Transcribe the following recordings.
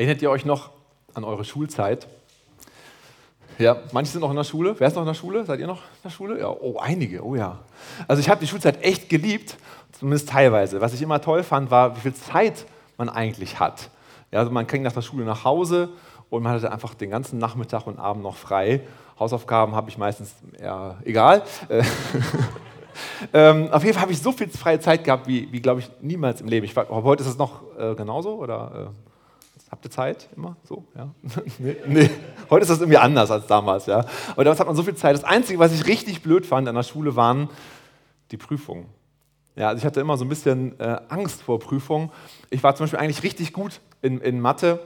Erinnert ihr euch noch an eure Schulzeit? Ja, manche sind noch in der Schule. Wer ist noch in der Schule? Seid ihr noch in der Schule? Ja, oh, einige, oh ja. Also ich habe die Schulzeit echt geliebt, zumindest teilweise. Was ich immer toll fand, war, wie viel Zeit man eigentlich hat. Ja, also man ging nach der Schule nach Hause und man hatte einfach den ganzen Nachmittag und Abend noch frei. Hausaufgaben habe ich meistens, ja, egal. Auf jeden Fall habe ich so viel freie Zeit gehabt, wie glaube ich, niemals im Leben. Ich frage, heute ist es noch genauso oder habt ihr Zeit immer so? Ja? Nee. Heute ist das irgendwie anders als damals. Ja? Aber damals hat man so viel Zeit. Das Einzige, was ich richtig blöd fand an der Schule, waren die Prüfungen. Ja, also ich hatte immer so ein bisschen Angst vor Prüfungen. Ich war zum Beispiel eigentlich richtig gut in Mathe.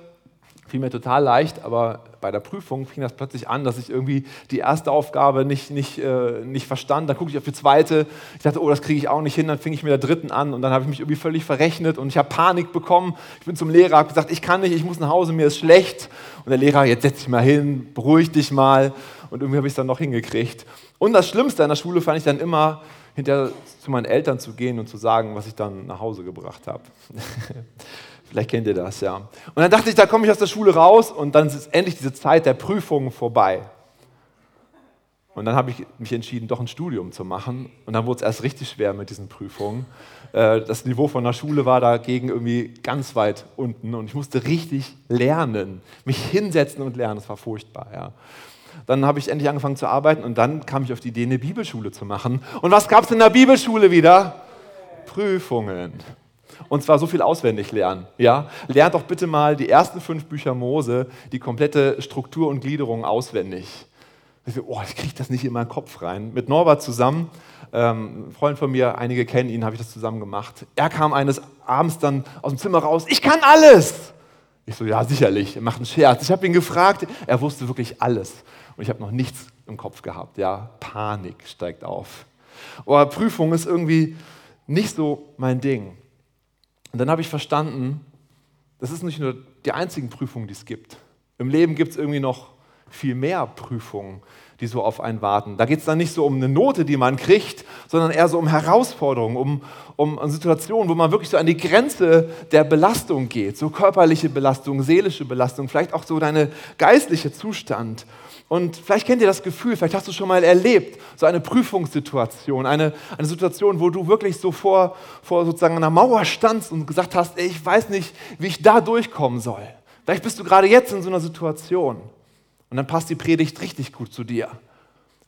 Fiel mir total leicht, aber bei der Prüfung fing das plötzlich an, dass ich irgendwie die erste Aufgabe nicht verstand. Dann gucke ich auf die zweite, ich dachte, oh, das kriege ich auch nicht hin, dann fing ich mit der dritten an und dann habe ich mich irgendwie völlig verrechnet und ich habe Panik bekommen. Ich bin zum Lehrer, habe gesagt, ich kann nicht, ich muss nach Hause, mir ist schlecht. Und der Lehrer, jetzt setz dich mal hin, beruhig dich mal. Und irgendwie habe ich es dann noch hingekriegt. Und das Schlimmste an der Schule fand ich dann immer, hinterher zu meinen Eltern zu gehen und zu sagen, was ich dann nach Hause gebracht habe. Vielleicht kennt ihr das, ja. Und dann dachte ich, da komme ich aus der Schule raus und dann ist endlich diese Zeit der Prüfungen vorbei. Und dann habe ich mich entschieden, doch ein Studium zu machen. Und dann wurde es erst richtig schwer mit diesen Prüfungen. Das Niveau von der Schule war dagegen irgendwie ganz weit unten und ich musste richtig lernen, mich hinsetzen und lernen. Das war furchtbar, ja. Dann habe ich endlich angefangen zu arbeiten und dann kam ich auf die Idee, eine Bibelschule zu machen. Und was gab es in der Bibelschule wieder? Prüfungen. Und zwar so viel auswendig lernen. Ja? Lernt doch bitte mal die ersten 5 Bücher Mose, die komplette Struktur und Gliederung auswendig. Ich kriege das nicht in meinen Kopf rein. Mit Norbert zusammen, ein Freund von mir, einige kennen ihn, habe ich das zusammen gemacht. Er kam eines Abends dann aus dem Zimmer raus, ich kann alles! Ich so, ja sicherlich, er macht einen Scherz. Ich habe ihn gefragt, er wusste wirklich alles. Und ich habe noch nichts im Kopf gehabt. Ja? Panik steigt auf. Aber Prüfung ist irgendwie nicht so mein Ding. Und dann habe ich verstanden, das ist nicht nur die einzigen Prüfungen, die es gibt. Im Leben gibt es irgendwie noch viel mehr Prüfungen, die so auf einen warten. Da geht es dann nicht so um eine Note, die man kriegt, sondern eher so um Herausforderungen, um Situationen, wo man wirklich so an die Grenze der Belastung geht. So körperliche Belastung, seelische Belastung, vielleicht auch so deine geistliche Zustand. Und vielleicht kennt ihr das Gefühl, vielleicht hast du schon mal erlebt, so eine Prüfungssituation, eine Situation, wo du wirklich so vor sozusagen einer Mauer standst und gesagt hast, ey, ich weiß nicht, wie ich da durchkommen soll. Vielleicht bist du gerade jetzt in so einer Situation und dann passt die Predigt richtig gut zu dir.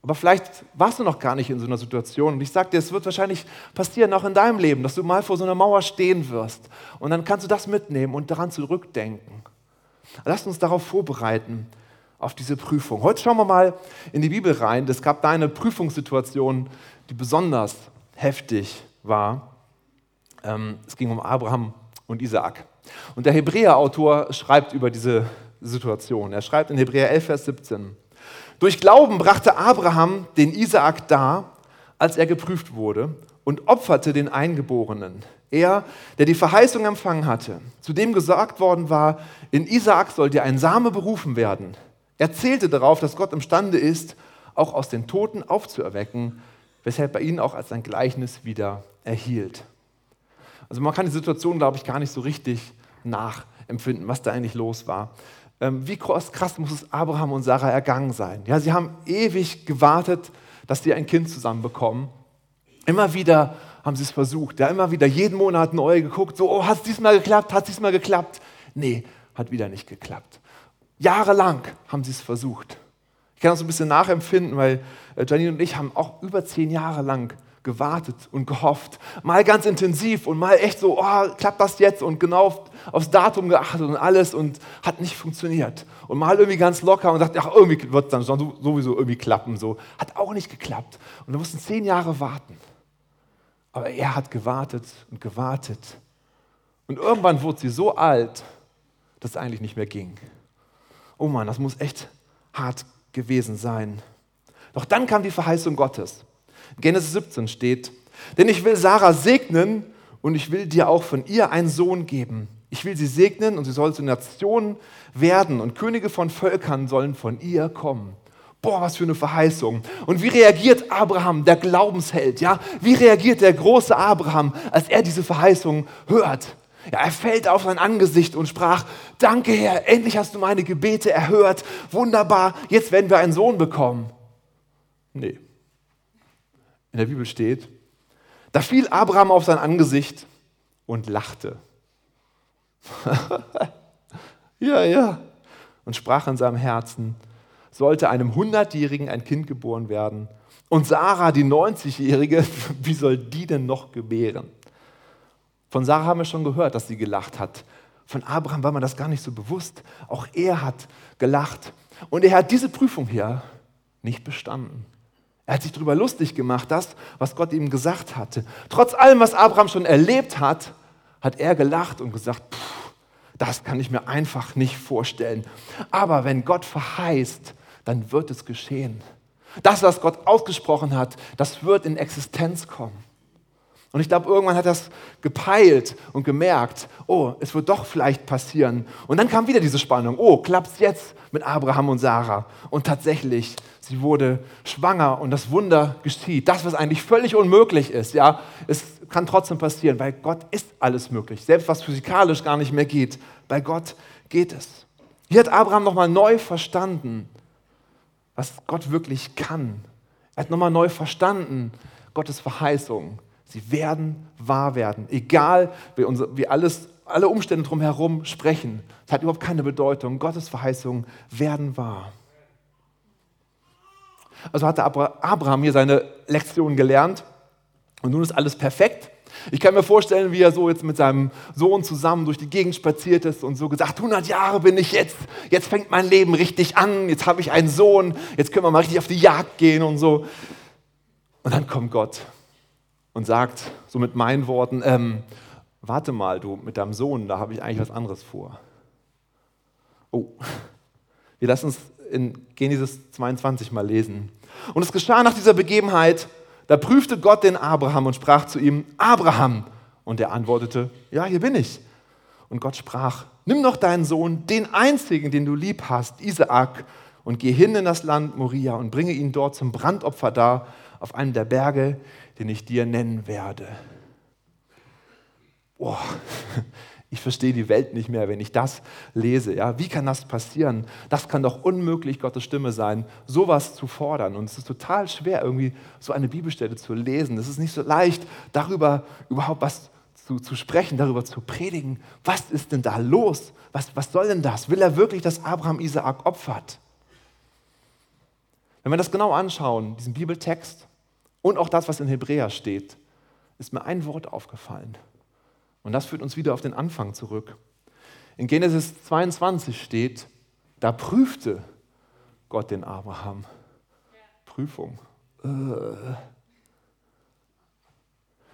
Aber vielleicht warst du noch gar nicht in so einer Situation und ich sage dir, es wird wahrscheinlich passieren, auch in deinem Leben, dass du mal vor so einer Mauer stehen wirst und dann kannst du das mitnehmen und daran zurückdenken. Lass uns darauf vorbereiten, auf diese Prüfung. Heute schauen wir mal in die Bibel rein. Es gab da eine Prüfungssituation, die besonders heftig war. Es ging um Abraham und Isaak. Und der Hebräer-Autor schreibt über diese Situation. Er schreibt in Hebräer 11, Vers 17. Durch Glauben brachte Abraham den Isaak dar, als er geprüft wurde, und opferte den Eingeborenen. Er, der die Verheißung empfangen hatte, zu dem gesagt worden war, in Isaak soll dir ein Same berufen werden. Er zählte darauf, dass Gott imstande ist, auch aus den Toten aufzuerwecken, weshalb er ihn auch als sein Gleichnis wieder erhielt. Also man kann die Situation, glaube ich, gar nicht so richtig nachempfinden, was da eigentlich los war. Wie krass muss es Abraham und Sarah ergangen sein? Ja, sie haben ewig gewartet, dass sie ein Kind zusammen bekommen. Immer wieder haben sie es versucht. Ja, immer wieder jeden Monat neu geguckt. So, oh, hat es diesmal geklappt? Hat es diesmal geklappt? Nee, hat wieder nicht geklappt. Jahrelang haben sie es versucht. Ich kann das ein bisschen nachempfinden, weil Janine und ich haben auch über 10 Jahre lang gewartet und gehofft. Mal ganz intensiv und mal echt so, oh, klappt das jetzt? Und genau aufs Datum geachtet und alles und hat nicht funktioniert. Und mal irgendwie ganz locker und dachte, ach, irgendwie wird es dann sowieso irgendwie klappen. So. Hat auch nicht geklappt. Und wir mussten 10 Jahre warten. Aber er hat gewartet und gewartet. Und irgendwann wurde sie so alt, dass es eigentlich nicht mehr ging. Oh Mann, das muss echt hart gewesen sein. Doch dann kam die Verheißung Gottes. Genesis 17 steht, denn ich will Sarah segnen und ich will dir auch von ihr einen Sohn geben. Ich will sie segnen und sie soll zu Nationen werden und Könige von Völkern sollen von ihr kommen. Boah, was für eine Verheißung. Und wie reagiert Abraham, der Glaubensheld? Ja? Wie reagiert der große Abraham, als er diese Verheißung hört? Ja, er fällt auf sein Angesicht und sprach: Danke, Herr, endlich hast du meine Gebete erhört. Wunderbar, jetzt werden wir einen Sohn bekommen. Nee. In der Bibel steht: Da fiel Abraham auf sein Angesicht und lachte. Ja. Und sprach in seinem Herzen: Sollte einem 100-Jährigen ein Kind geboren werden und Sarah, die 90-Jährige, wie soll die denn noch gebären? Von Sarah haben wir schon gehört, dass sie gelacht hat. Von Abraham war man das gar nicht so bewusst. Auch er hat gelacht. Und er hat diese Prüfung hier nicht bestanden. Er hat sich darüber lustig gemacht, das, was Gott ihm gesagt hatte. Trotz allem, was Abraham schon erlebt hat, hat er gelacht und gesagt: Das kann ich mir einfach nicht vorstellen. Aber wenn Gott verheißt, dann wird es geschehen. Das, was Gott ausgesprochen hat, das wird in Existenz kommen. Und ich glaube, irgendwann hat er das gepeilt und gemerkt: Oh, es wird doch vielleicht passieren. Und dann kam wieder diese Spannung: Oh, klappt's jetzt mit Abraham und Sarah? Und tatsächlich, sie wurde schwanger und das Wunder geschieht. Das, was eigentlich völlig unmöglich ist, ja, es kann trotzdem passieren, weil Gott ist alles möglich. Selbst was physikalisch gar nicht mehr geht, bei Gott geht es. Hier hat Abraham nochmal neu verstanden, was Gott wirklich kann. Er hat nochmal neu verstanden, Gottes Verheißungen. Sie werden wahr werden, egal wie alle Umstände drumherum sprechen. Es hat überhaupt keine Bedeutung. Gottes Verheißungen werden wahr. Also hatte Abraham hier seine Lektion gelernt und nun ist alles perfekt. Ich kann mir vorstellen, wie er so jetzt mit seinem Sohn zusammen durch die Gegend spaziert ist und so gesagt: 100 Jahre bin ich jetzt fängt mein Leben richtig an, jetzt habe ich einen Sohn, jetzt können wir mal richtig auf die Jagd gehen und so. Und dann kommt Gott und sagt so mit meinen Worten: Warte mal, du mit deinem Sohn, da habe ich eigentlich was anderes vor. Oh, wir lassen uns in Genesis 22 mal lesen. Und es geschah nach dieser Begebenheit, da prüfte Gott den Abraham und sprach zu ihm: Abraham. Und er antwortete: Ja, hier bin ich. Und Gott sprach: Nimm noch deinen Sohn, den einzigen, den du lieb hast, Isaak, und geh hin in das Land Moria und bringe ihn dort zum Brandopfer dar, auf einem der Berge, den ich dir nennen werde. Boah, ich verstehe die Welt nicht mehr, wenn ich das lese. Ja? Wie kann das passieren? Das kann doch unmöglich Gottes Stimme sein, sowas zu fordern. Und es ist total schwer, irgendwie so eine Bibelstelle zu lesen. Es ist nicht so leicht, darüber überhaupt was zu sprechen, darüber zu predigen. Was ist denn da los? Was soll denn das? Will er wirklich, dass Abraham Isaak opfert? Wenn wir das genau anschauen, diesen Bibeltext und auch das, was in Hebräer steht, ist mir ein Wort aufgefallen. Und das führt uns wieder auf den Anfang zurück. In Genesis 22 steht: Da prüfte Gott den Abraham. Prüfung.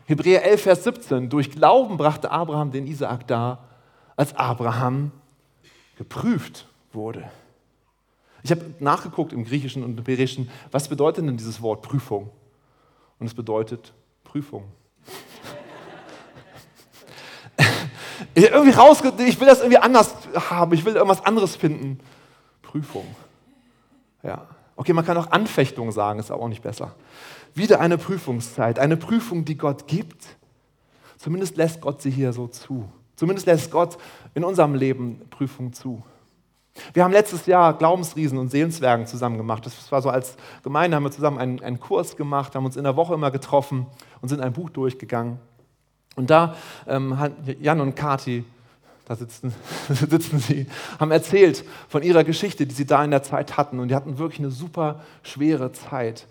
Hebräer 11, Vers 17. Durch Glauben brachte Abraham den Isaak dar, als Abraham geprüft wurde. Ich habe nachgeguckt im Griechischen und im Hebräischen, was bedeutet denn dieses Wort Prüfung? Und es bedeutet Prüfung. Ich will das irgendwie anders haben, ich will irgendwas anderes finden. Prüfung. Ja. Okay, man kann auch Anfechtung sagen, ist aber auch nicht besser. Wieder eine Prüfungszeit, eine Prüfung, die Gott gibt. Zumindest lässt Gott sie hier so zu. Zumindest lässt Gott in unserem Leben Prüfung zu. Wir haben letztes Jahr Glaubensriesen und Seelenzwergen zusammen gemacht. Das war so, als Gemeinde haben wir zusammen einen Kurs gemacht, haben uns in der Woche immer getroffen und sind ein Buch durchgegangen. Und da haben Jan und Kathi, da sitzen sie, haben erzählt von ihrer Geschichte, die sie da in der Zeit hatten. Und die hatten wirklich eine super schwere Zeit.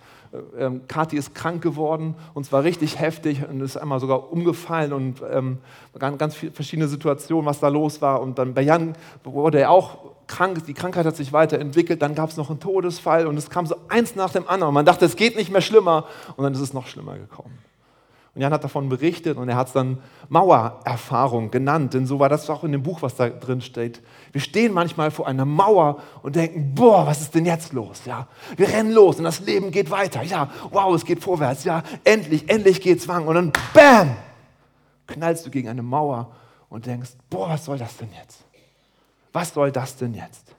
Kathi ist krank geworden und zwar richtig heftig und ist einmal sogar umgefallen und ganz viele verschiedene Situationen, was da los war. Und dann bei Jan wurde er auch krank, die Krankheit hat sich weiterentwickelt, dann gab es noch einen Todesfall und es kam so eins nach dem anderen. Man dachte, es geht nicht mehr schlimmer und dann ist es noch schlimmer gekommen. Und Jan hat davon berichtet und er hat es dann Mauererfahrung genannt, denn so war das auch in dem Buch, was da drin steht. Wir stehen manchmal vor einer Mauer und denken: Boah, was ist denn jetzt los? Ja, wir rennen los und das Leben geht weiter. Ja, wow, es geht vorwärts. Ja, endlich geht's lang. Und dann, bam, knallst du gegen eine Mauer und denkst: Boah, was soll das denn jetzt? Was soll das denn jetzt?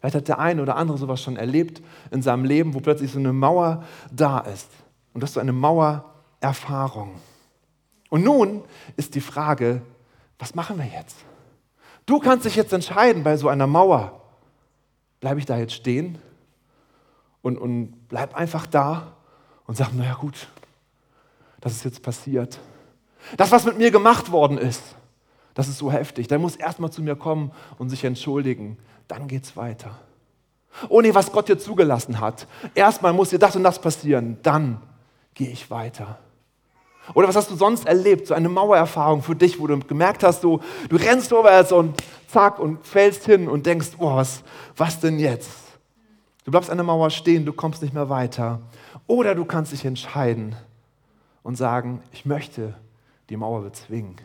Vielleicht hat der eine oder andere sowas schon erlebt in seinem Leben, wo plötzlich so eine Mauer da ist und dass so eine Mauer Erfahrung. Und nun ist die Frage: was machen wir jetzt? Du kannst dich jetzt entscheiden bei so einer Mauer. Bleibe ich da jetzt stehen und bleib einfach da und sag, naja gut, das ist jetzt passiert. Das, was mit mir gemacht worden ist, das ist so heftig. Der muss erstmal zu mir kommen und sich entschuldigen. Dann geht's weiter. Oh nee, was Gott dir zugelassen hat. Erstmal muss dir das und das passieren. Dann gehe ich weiter. Oder was hast du sonst erlebt? So eine Mauererfahrung für dich, wo du gemerkt hast, du rennst vorwärts und zack und fällst hin und denkst, oh, was denn jetzt? Du bleibst an der Mauer stehen, du kommst nicht mehr weiter. Oder du kannst dich entscheiden und sagen, ich möchte die Mauer bezwingen.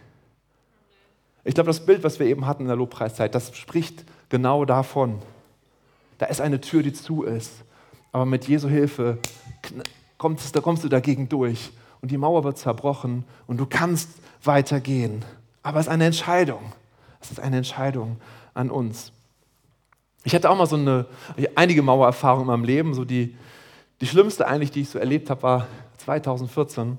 Ich glaube, das Bild, was wir eben hatten in der Lobpreiszeit, das spricht genau davon. Da ist eine Tür, die zu ist, aber mit Jesu Hilfe kommst du dagegen durch und die Mauer wird zerbrochen und du kannst weitergehen. Aber es ist eine Entscheidung. Es ist eine Entscheidung an uns. Ich hatte auch mal einige Mauererfahrungen in meinem Leben. So die schlimmste eigentlich, die ich so erlebt habe, war 2014.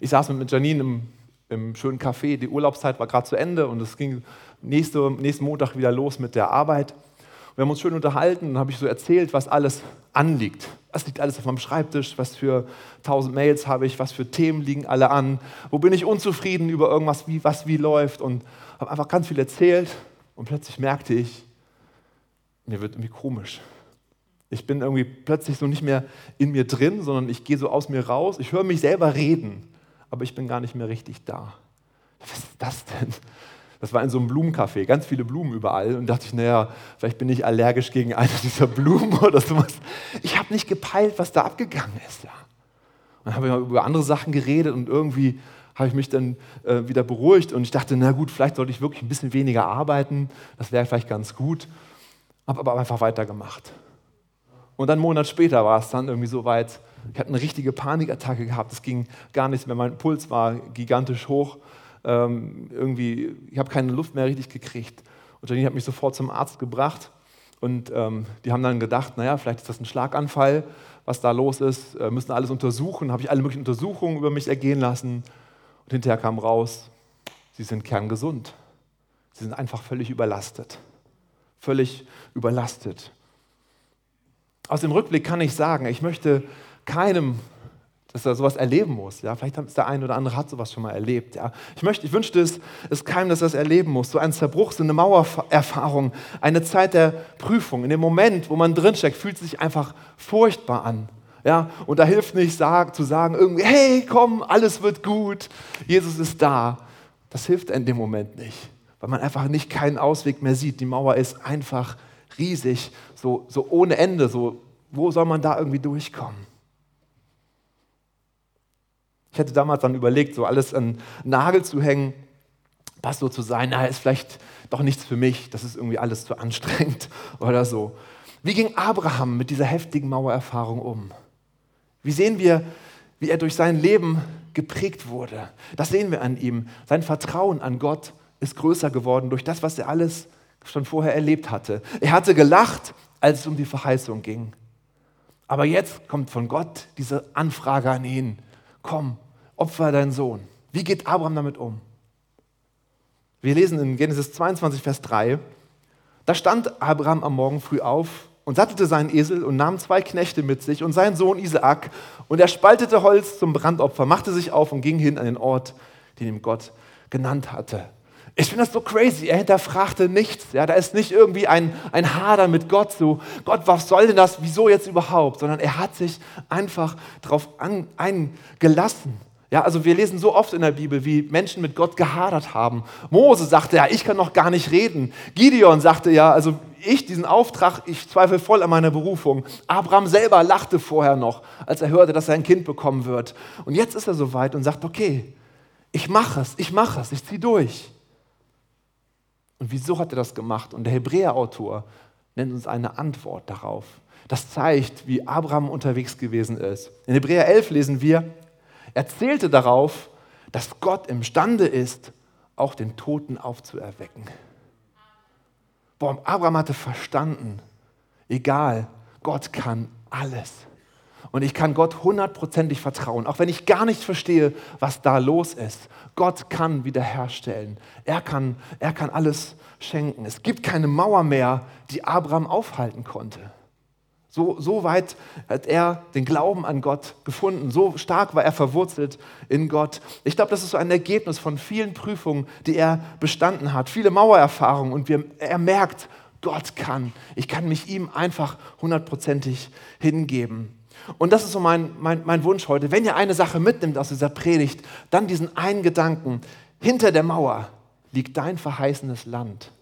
Ich saß mit Janine im schönen Café, die Urlaubszeit war gerade zu Ende und es ging nächsten Montag wieder los mit der Arbeit. Und wir haben uns schön unterhalten und habe ich so erzählt, was alles anliegt. Was liegt alles auf meinem Schreibtisch, was für 1000 Mails habe ich, was für Themen liegen alle an, wo bin ich unzufrieden über irgendwas, wie läuft, und habe einfach ganz viel erzählt und plötzlich merkte ich, mir wird irgendwie komisch. Ich bin irgendwie plötzlich so nicht mehr in mir drin, sondern ich gehe so aus mir raus, ich höre mich selber reden. Aber ich bin gar nicht mehr richtig da. Was ist das denn? Das war in so einem Blumencafé, ganz viele Blumen überall. Und dachte ich, naja, vielleicht bin ich allergisch gegen eine dieser Blumen oder sowas. Ich habe nicht gepeilt, was da abgegangen ist. Ja. Und dann habe ich über andere Sachen geredet und irgendwie habe ich mich dann wieder beruhigt. Und ich dachte, na gut, vielleicht sollte ich wirklich ein bisschen weniger arbeiten. Das wäre vielleicht ganz gut. Habe aber einfach weitergemacht. Und dann einen Monat später war es dann irgendwie soweit. Ich hatte eine richtige Panikattacke gehabt, es ging gar nichts mehr, mein Puls war gigantisch hoch, irgendwie, ich habe keine Luft mehr richtig gekriegt. Und Janine hat mich sofort zum Arzt gebracht und die haben dann gedacht, naja, vielleicht ist das ein Schlaganfall, was da los ist, müssen alles untersuchen, habe ich alle möglichen Untersuchungen über mich ergehen lassen und hinterher kam raus, sie sind kerngesund, sie sind einfach völlig überlastet. Aus dem Rückblick kann ich sagen, ich möchte keinem, dass er sowas erleben muss. Ja? Vielleicht ist der eine oder andere hat sowas schon mal erlebt. Ja? Ich wünschte es keinem, dass er es erleben muss. So ein Zerbruch, so eine Mauererfahrung, eine Zeit der Prüfung. In dem Moment, wo man drinsteckt, fühlt es sich einfach furchtbar an. Ja? Und da hilft nicht zu sagen, irgendwie, hey, komm, alles wird gut, Jesus ist da. Das hilft in dem Moment nicht, weil man einfach keinen Ausweg mehr sieht. Die Mauer ist einfach riesig, so ohne Ende. So, wo soll man da irgendwie durchkommen? Ich hätte damals dann überlegt, so alles an Nagel zu hängen, Pastor zu sein, na, ist vielleicht doch nichts für mich, das ist irgendwie alles zu anstrengend oder so. Wie ging Abraham mit dieser heftigen Mauererfahrung um? Wie sehen wir, wie er durch sein Leben geprägt wurde? Das sehen wir an ihm. Sein Vertrauen an Gott ist größer geworden durch das, was er alles schon vorher erlebt hatte. Er hatte gelacht, als es um die Verheißung ging. Aber jetzt kommt von Gott diese Anfrage an ihn. Komm, opfer deinen Sohn. Wie geht Abraham damit um? Wir lesen in Genesis 22, Vers 3. Da stand Abraham am Morgen früh auf und sattelte seinen Esel und nahm 2 Knechte mit sich und seinen Sohn Isaak. Und er spaltete Holz zum Brandopfer, machte sich auf und ging hin an den Ort, den ihm Gott genannt hatte. Ich finde das so crazy, er hinterfragte nichts. Ja, da ist nicht irgendwie ein Hader mit Gott, so, Gott, was soll denn das, wieso jetzt überhaupt? Sondern er hat sich einfach drauf eingelassen. Ja, also wir lesen so oft in der Bibel, wie Menschen mit Gott gehadert haben. Mose sagte, ja, ich kann noch gar nicht reden. Gideon sagte, ja, also ich zweifle voll an meiner Berufung. Abraham selber lachte vorher noch, als er hörte, dass er ein Kind bekommen wird. Und jetzt ist er soweit und sagt, okay, ich mache es, ich ziehe durch. Und wieso hat er das gemacht? Und der Hebräer-Autor nennt uns eine Antwort darauf. Das zeigt, wie Abraham unterwegs gewesen ist. In Hebräer 11 lesen wir, er zählte darauf, dass Gott imstande ist, auch den Toten aufzuerwecken. Abraham hatte verstanden, egal, Gott kann alles. Und ich kann Gott 100%ig vertrauen, auch wenn ich gar nicht verstehe, was da los ist. Gott kann wiederherstellen. Er kann alles schenken. Es gibt keine Mauer mehr, die Abraham aufhalten konnte. So weit hat er den Glauben an Gott gefunden. So stark war er verwurzelt in Gott. Ich glaube, das ist so ein Ergebnis von vielen Prüfungen, die er bestanden hat. Viele Mauererfahrungen. Und er merkt, Gott kann. Ich kann mich ihm einfach 100%ig hingeben. Und das ist so mein Wunsch heute. Wenn ihr eine Sache mitnimmt aus dieser Predigt, dann diesen einen Gedanken. Hinter der Mauer liegt dein verheißenes Land.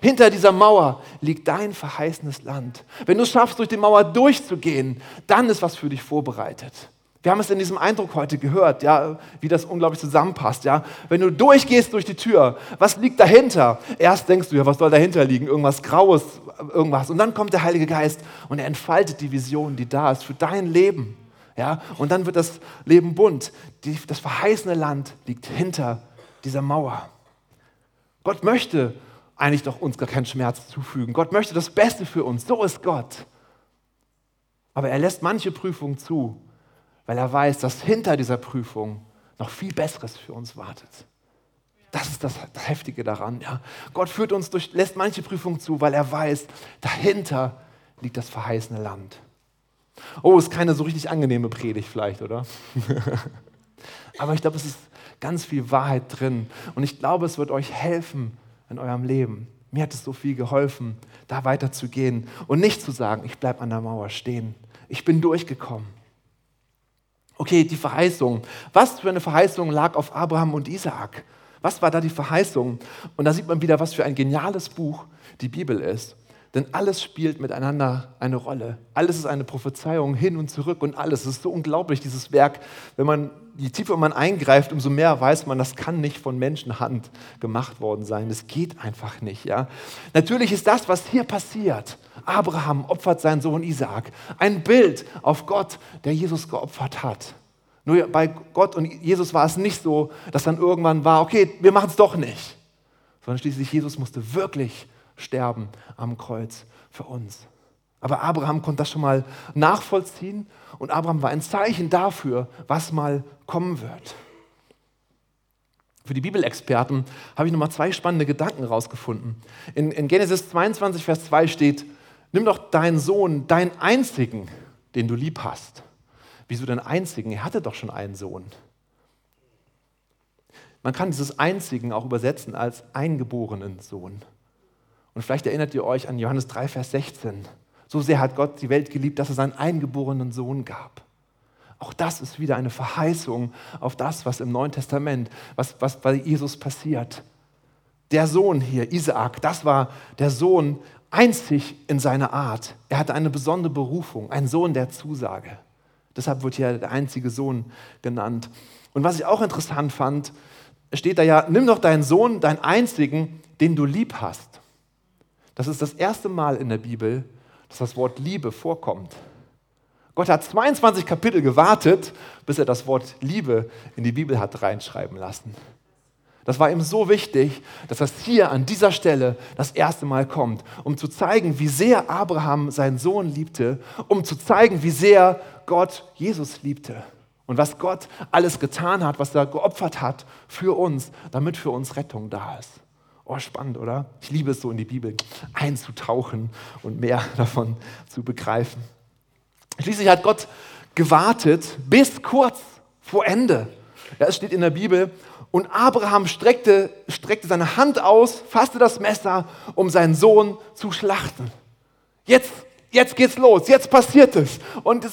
Hinter dieser Mauer liegt dein verheißenes Land. Wenn du es schaffst, durch die Mauer durchzugehen, dann ist was für dich vorbereitet. Wir haben es in diesem Eindruck heute gehört, ja, wie das unglaublich zusammenpasst. Ja. Wenn du durchgehst durch die Tür, was liegt dahinter? Erst denkst du, ja, was soll dahinter liegen? Irgendwas Graues, irgendwas. Und dann kommt der Heilige Geist und er entfaltet die Vision, die da ist für dein Leben. Ja. Und dann wird das Leben bunt. Das verheißene Land liegt hinter dieser Mauer. Gott möchte eigentlich doch uns gar keinen Schmerz zufügen. Gott möchte das Beste für uns. So ist Gott. Aber er lässt manche Prüfungen zu, weil er weiß, dass hinter dieser Prüfung noch viel Besseres für uns wartet. Das ist das Heftige daran. Ja. Gott führt uns durch, lässt manche Prüfungen zu, weil er weiß, dahinter liegt das verheißene Land. Oh, ist keine so richtig angenehme Predigt vielleicht, oder? Aber ich glaube, es ist ganz viel Wahrheit drin. Und ich glaube, es wird euch helfen, in eurem Leben. Mir hat es so viel geholfen, da weiterzugehen und nicht zu sagen, ich bleibe an der Mauer stehen. Ich bin durchgekommen. Okay, die Verheißung. Was für eine Verheißung lag auf Abraham und Isaak? Was war da die Verheißung? Und da sieht man wieder, was für ein geniales Buch die Bibel ist. Denn alles spielt miteinander eine Rolle. Alles ist eine Prophezeiung hin und zurück und alles. Es ist so unglaublich, dieses Werk. Je tiefer man eingreift, umso mehr weiß man, das kann nicht von Menschenhand gemacht worden sein. Das geht einfach nicht. Ja? Natürlich ist das, was hier passiert. Abraham opfert seinen Sohn Isaak. Ein Bild auf Gott, der Jesus geopfert hat. Nur bei Gott und Jesus war es nicht so, dass dann irgendwann war, okay, wir machen es doch nicht. Sondern schließlich Jesus musste wirklich sterben am Kreuz für uns. Aber Abraham konnte das schon mal nachvollziehen und Abraham war ein Zeichen dafür, was mal kommen wird. Für die Bibelexperten habe ich nochmal 2 spannende Gedanken rausgefunden. In Genesis 22, Vers 2 steht, nimm doch deinen Sohn, deinen einzigen, den du lieb hast. Wieso den einzigen? Er hatte doch schon einen Sohn. Man kann dieses Einzigen auch übersetzen als eingeborenen Sohn. Und vielleicht erinnert ihr euch an Johannes 3, Vers 16. So sehr hat Gott die Welt geliebt, dass er seinen eingeborenen Sohn gab. Auch das ist wieder eine Verheißung auf das, was im Neuen Testament, was bei Jesus passiert. Der Sohn hier, Isaak, das war der Sohn einzig in seiner Art. Er hatte eine besondere Berufung, ein Sohn der Zusage. Deshalb wird hier der einzige Sohn genannt. Und was ich auch interessant fand, steht da ja, nimm doch deinen Sohn, deinen einzigen, den du lieb hast. Das ist das erste Mal in der Bibel, dass das Wort Liebe vorkommt. Gott hat 22 Kapitel gewartet, bis er das Wort Liebe in die Bibel hat reinschreiben lassen. Das war ihm so wichtig, dass das hier an dieser Stelle das erste Mal kommt, um zu zeigen, wie sehr Abraham seinen Sohn liebte, um zu zeigen, wie sehr Gott Jesus liebte und was Gott alles getan hat, was er geopfert hat für uns, damit für uns Rettung da ist. Oh, spannend, oder? Ich liebe es so, in die Bibel einzutauchen und mehr davon zu begreifen. Schließlich hat Gott gewartet bis kurz vor Ende. Ja, es steht in der Bibel, und Abraham streckte seine Hand aus, fasste das Messer, um seinen Sohn zu schlachten. Jetzt geht's los, jetzt passiert es. Und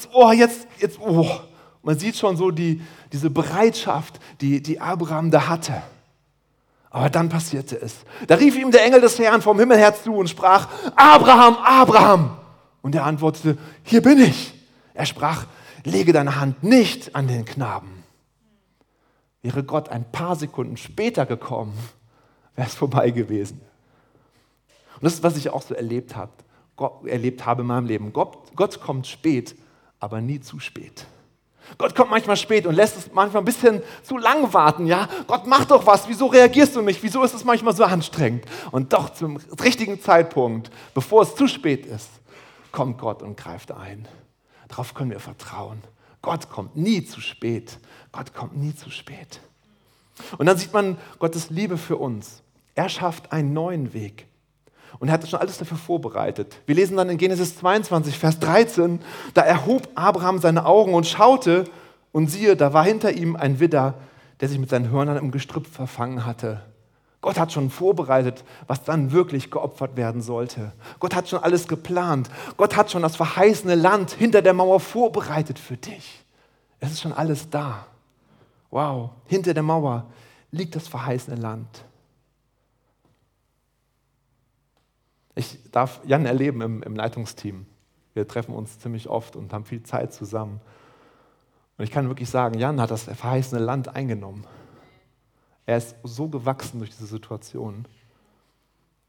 man sieht schon so diese Bereitschaft, die Abraham da hatte. Aber dann passierte es. Da rief ihm der Engel des Herrn vom Himmel her zu und sprach, Abraham, Abraham. Und er antwortete, hier bin ich. Er sprach, lege deine Hand nicht an den Knaben. Wäre Gott ein paar Sekunden später gekommen, wäre es vorbei gewesen. Und das ist, was ich auch so erlebt habe in meinem Leben. Gott kommt spät, aber nie zu spät. Gott kommt manchmal spät und lässt es manchmal ein bisschen zu lang warten, ja? Gott, mach doch was, wieso reagierst du nicht? Wieso ist es manchmal so anstrengend? Und doch zum richtigen Zeitpunkt, bevor es zu spät ist, kommt Gott und greift ein. Darauf können wir vertrauen. Gott kommt nie zu spät. Gott kommt nie zu spät. Und dann sieht man Gottes Liebe für uns. Er schafft einen neuen Weg. Und er hat schon alles dafür vorbereitet. Wir lesen dann in Genesis 22, Vers 13, da erhob Abraham seine Augen und schaute, und siehe, da war hinter ihm ein Widder, der sich mit seinen Hörnern im Gestrüpp verfangen hatte. Gott hat schon vorbereitet, was dann wirklich geopfert werden sollte. Gott hat schon alles geplant. Gott hat schon das verheißene Land hinter der Mauer vorbereitet für dich. Es ist schon alles da. Wow, hinter der Mauer liegt das verheißene Land. Ich darf Jan erleben im Leitungsteam. Wir treffen uns ziemlich oft und haben viel Zeit zusammen. Und ich kann wirklich sagen, Jan hat das verheißene Land eingenommen. Er ist so gewachsen durch diese Situation.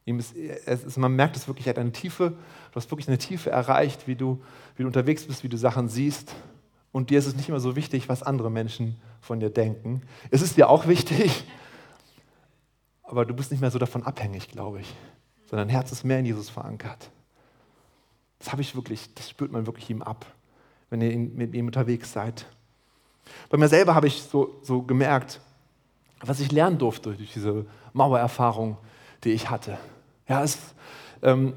Man merkt es wirklich, du hast wirklich eine Tiefe erreicht, wie du unterwegs bist, wie du Sachen siehst. Und dir ist es nicht immer so wichtig, was andere Menschen von dir denken. Es ist dir auch wichtig, aber du bist nicht mehr so davon abhängig, glaube ich. Sondern dein Herz ist mehr in Jesus verankert. Das spürt man wirklich ihm ab, wenn ihr mit ihm unterwegs seid. Bei mir selber habe ich so gemerkt, was ich lernen durfte durch diese Mauererfahrung, die ich hatte. Ja, wie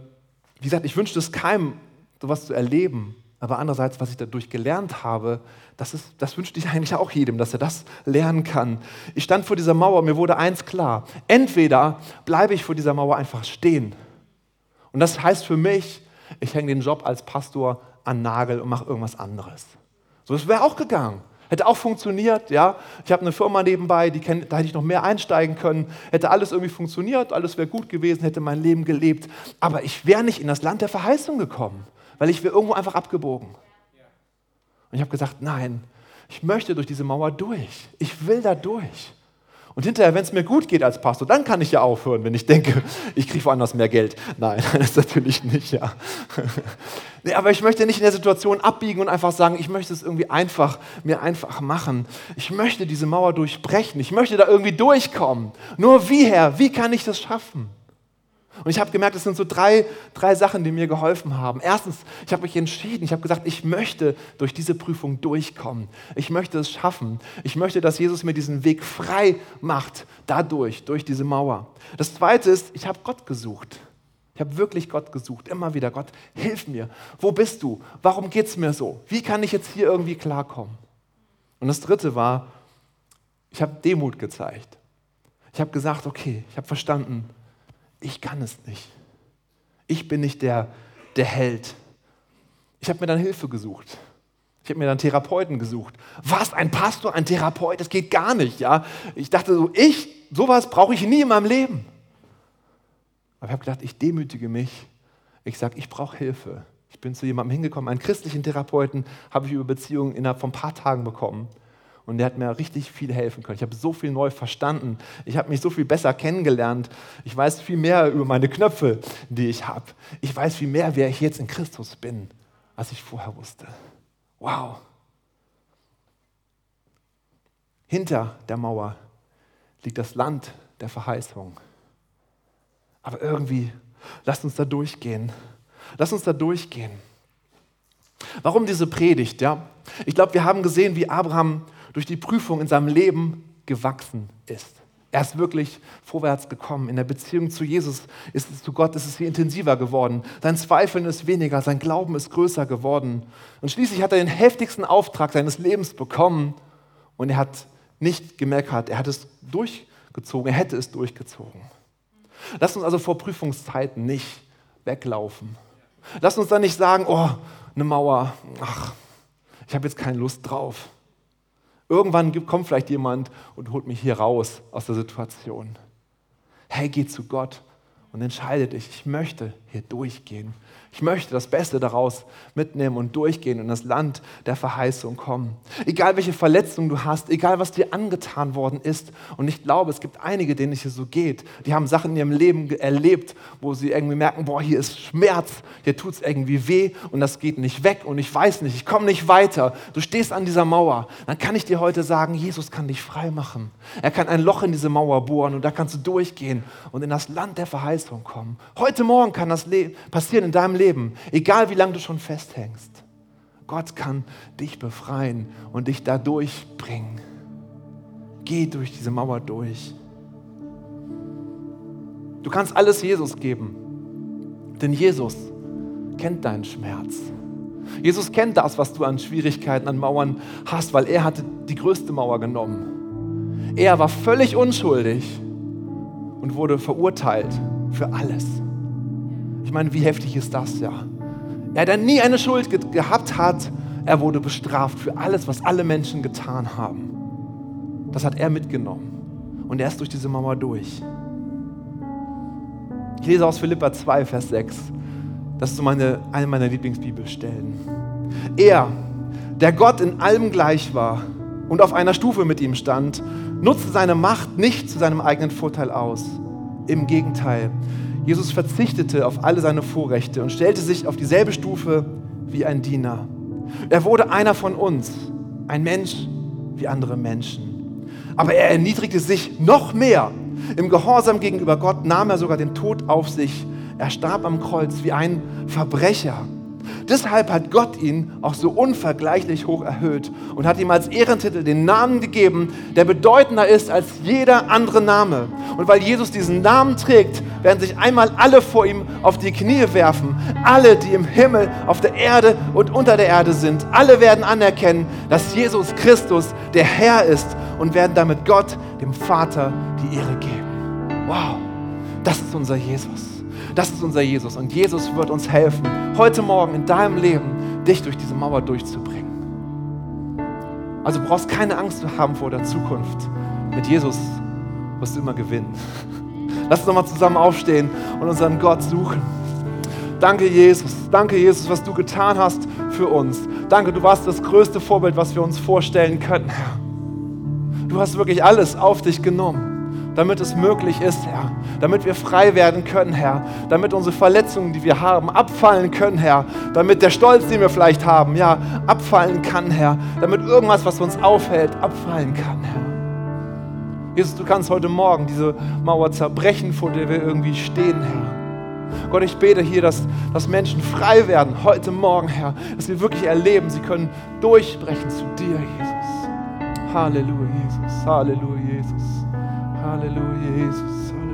gesagt, ich wünschte es keinem, sowas zu erleben, aber andererseits, was ich dadurch gelernt habe, das wünschte ich eigentlich auch jedem, dass er das lernen kann. Ich stand vor dieser Mauer und mir wurde eins klar: Entweder bleibe ich vor dieser Mauer einfach stehen. Und das heißt für mich, ich hänge den Job als Pastor an Nagel und mache irgendwas anderes. So, das wäre auch gegangen. Hätte auch funktioniert, ja. Ich habe eine Firma nebenbei, da hätte ich noch mehr einsteigen können. Hätte alles irgendwie funktioniert, alles wäre gut gewesen, hätte mein Leben gelebt. Aber ich wäre nicht in das Land der Verheißung gekommen, weil ich wäre irgendwo einfach abgebogen. Und ich habe gesagt, nein, ich möchte durch diese Mauer durch. Ich will da durch. Und hinterher, wenn es mir gut geht als Pastor, dann kann ich ja aufhören, wenn ich denke, ich kriege woanders mehr Geld. Nein, das ist natürlich nicht, ja. Nee, aber ich möchte nicht in der Situation abbiegen und einfach sagen, ich möchte es irgendwie mir einfach machen. Ich möchte diese Mauer durchbrechen. Ich möchte da irgendwie durchkommen. Nur wie, Herr? Wie kann ich das schaffen? Und ich habe gemerkt, es sind so drei Sachen, die mir geholfen haben. Erstens, ich habe mich entschieden. Ich habe gesagt, ich möchte durch diese Prüfung durchkommen. Ich möchte es schaffen. Ich möchte, dass Jesus mir diesen Weg frei macht, durch diese Mauer. Das Zweite ist, ich habe Gott gesucht. Ich habe wirklich Gott gesucht, immer wieder. Gott, hilf mir. Wo bist du? Warum geht es mir so? Wie kann ich jetzt hier irgendwie klarkommen? Und das Dritte war, ich habe Demut gezeigt. Ich habe gesagt, okay, ich habe verstanden, ich kann es nicht. Ich bin nicht der Held. Ich habe mir dann Hilfe gesucht. Ich habe mir dann Therapeuten gesucht. Was, ein Pastor, ein Therapeut? Das geht gar nicht, ja. Ich dachte so, sowas brauche ich nie in meinem Leben. Aber ich habe gedacht, ich demütige mich. Ich sage, ich brauche Hilfe. Ich bin zu jemandem hingekommen, einen christlichen Therapeuten, habe ich über Beziehungen innerhalb von ein paar Tagen bekommen. Und der hat mir richtig viel helfen können. Ich habe so viel neu verstanden. Ich habe mich so viel besser kennengelernt. Ich weiß viel mehr über meine Knöpfe, die ich habe. Ich weiß viel mehr, wer ich jetzt in Christus bin, als ich vorher wusste. Wow. Hinter der Mauer liegt das Land der Verheißung. Aber irgendwie, lasst uns da durchgehen. Warum diese Predigt? Ja? Ich glaube, wir haben gesehen, wie Abraham durch die Prüfung in seinem Leben gewachsen ist. Er ist wirklich vorwärts gekommen. In der Beziehung zu Jesus, zu Gott, ist es viel intensiver geworden. Sein Zweifeln ist weniger, sein Glauben ist größer geworden. Und schließlich hat er den heftigsten Auftrag seines Lebens bekommen und er hat nicht gemeckert, er hätte es durchgezogen. Lasst uns also vor Prüfungszeiten nicht weglaufen. Lasst uns dann nicht sagen, oh, eine Mauer, ach, ich habe jetzt keine Lust drauf. Irgendwann kommt vielleicht jemand und holt mich hier raus aus der Situation. Hey, geh zu Gott und entscheide dich. Ich möchte hier durchgehen. Ich möchte das Beste daraus mitnehmen und durchgehen und in das Land der Verheißung kommen. Egal, welche Verletzung du hast, egal, was dir angetan worden ist. Und ich glaube, es gibt einige, denen es hier so geht. Die haben Sachen in ihrem Leben erlebt, wo sie irgendwie merken, boah, hier ist Schmerz, hier tut es irgendwie weh und das geht nicht weg und ich weiß nicht, ich komme nicht weiter. Du stehst an dieser Mauer. Dann kann ich dir heute sagen, Jesus kann dich frei machen. Er kann ein Loch in diese Mauer bohren und da kannst du durchgehen und in das Land der Verheißung kommen. Heute Morgen kann das passieren in deinem Leben, egal wie lange du schon festhängst. Gott kann dich befreien und dich da durchbringen. Geh durch diese Mauer durch. Du kannst alles Jesus geben, denn Jesus kennt deinen Schmerz. Jesus kennt das, was du an Schwierigkeiten, an Mauern hast, weil er hatte die größte Mauer genommen. Er war völlig unschuldig und wurde verurteilt für alles. Ich meine, wie heftig ist das, ja? Er, der nie eine Schuld gehabt hat, er wurde bestraft für alles, was alle Menschen getan haben. Das hat er mitgenommen und er ist durch diese Mauer durch. Ich lese aus Philipper 2, Vers 6. Das ist so eine meiner Lieblingsbibelstellen. Er, der Gott in allem gleich war und auf einer Stufe mit ihm stand, nutzte seine Macht nicht zu seinem eigenen Vorteil aus. Im Gegenteil, Jesus verzichtete auf alle seine Vorrechte und stellte sich auf dieselbe Stufe wie ein Diener. Er wurde einer von uns, ein Mensch wie andere Menschen. Aber er erniedrigte sich noch mehr. Im Gehorsam gegenüber Gott nahm er sogar den Tod auf sich. Er starb am Kreuz wie ein Verbrecher. Deshalb hat Gott ihn auch so unvergleichlich hoch erhöht und hat ihm als Ehrentitel den Namen gegeben, der bedeutender ist als jeder andere Name. Und weil Jesus diesen Namen trägt, werden sich einmal alle vor ihm auf die Knie werfen. Alle, die im Himmel, auf der Erde und unter der Erde sind. Alle werden anerkennen, dass Jesus Christus der Herr ist und werden damit Gott, dem Vater, die Ehre geben. Wow, das ist unser Jesus. Das ist unser Jesus und Jesus wird uns helfen, heute Morgen in deinem Leben dich durch diese Mauer durchzubringen. Also du brauchst keine Angst zu haben vor der Zukunft. Mit Jesus wirst du immer gewinnen. Lass uns nochmal zusammen aufstehen und unseren Gott suchen. Danke Jesus, was du getan hast für uns. Danke, du warst das größte Vorbild, was wir uns vorstellen können, Herr. Du hast wirklich alles auf dich genommen, damit es möglich ist, Herr, damit wir frei werden können, Herr, damit unsere Verletzungen, die wir haben, abfallen können, Herr, damit der Stolz, den wir vielleicht haben, ja, abfallen kann, Herr, damit irgendwas, was uns aufhält, abfallen kann, Herr. Jesus, du kannst heute Morgen diese Mauer zerbrechen, vor der wir irgendwie stehen, Herr. Gott, ich bete hier, dass Menschen frei werden heute Morgen, Herr, dass wir wirklich erleben, sie können durchbrechen zu dir, Jesus. Halleluja, Jesus. Halleluja, Jesus. Hallelujah, Jesus.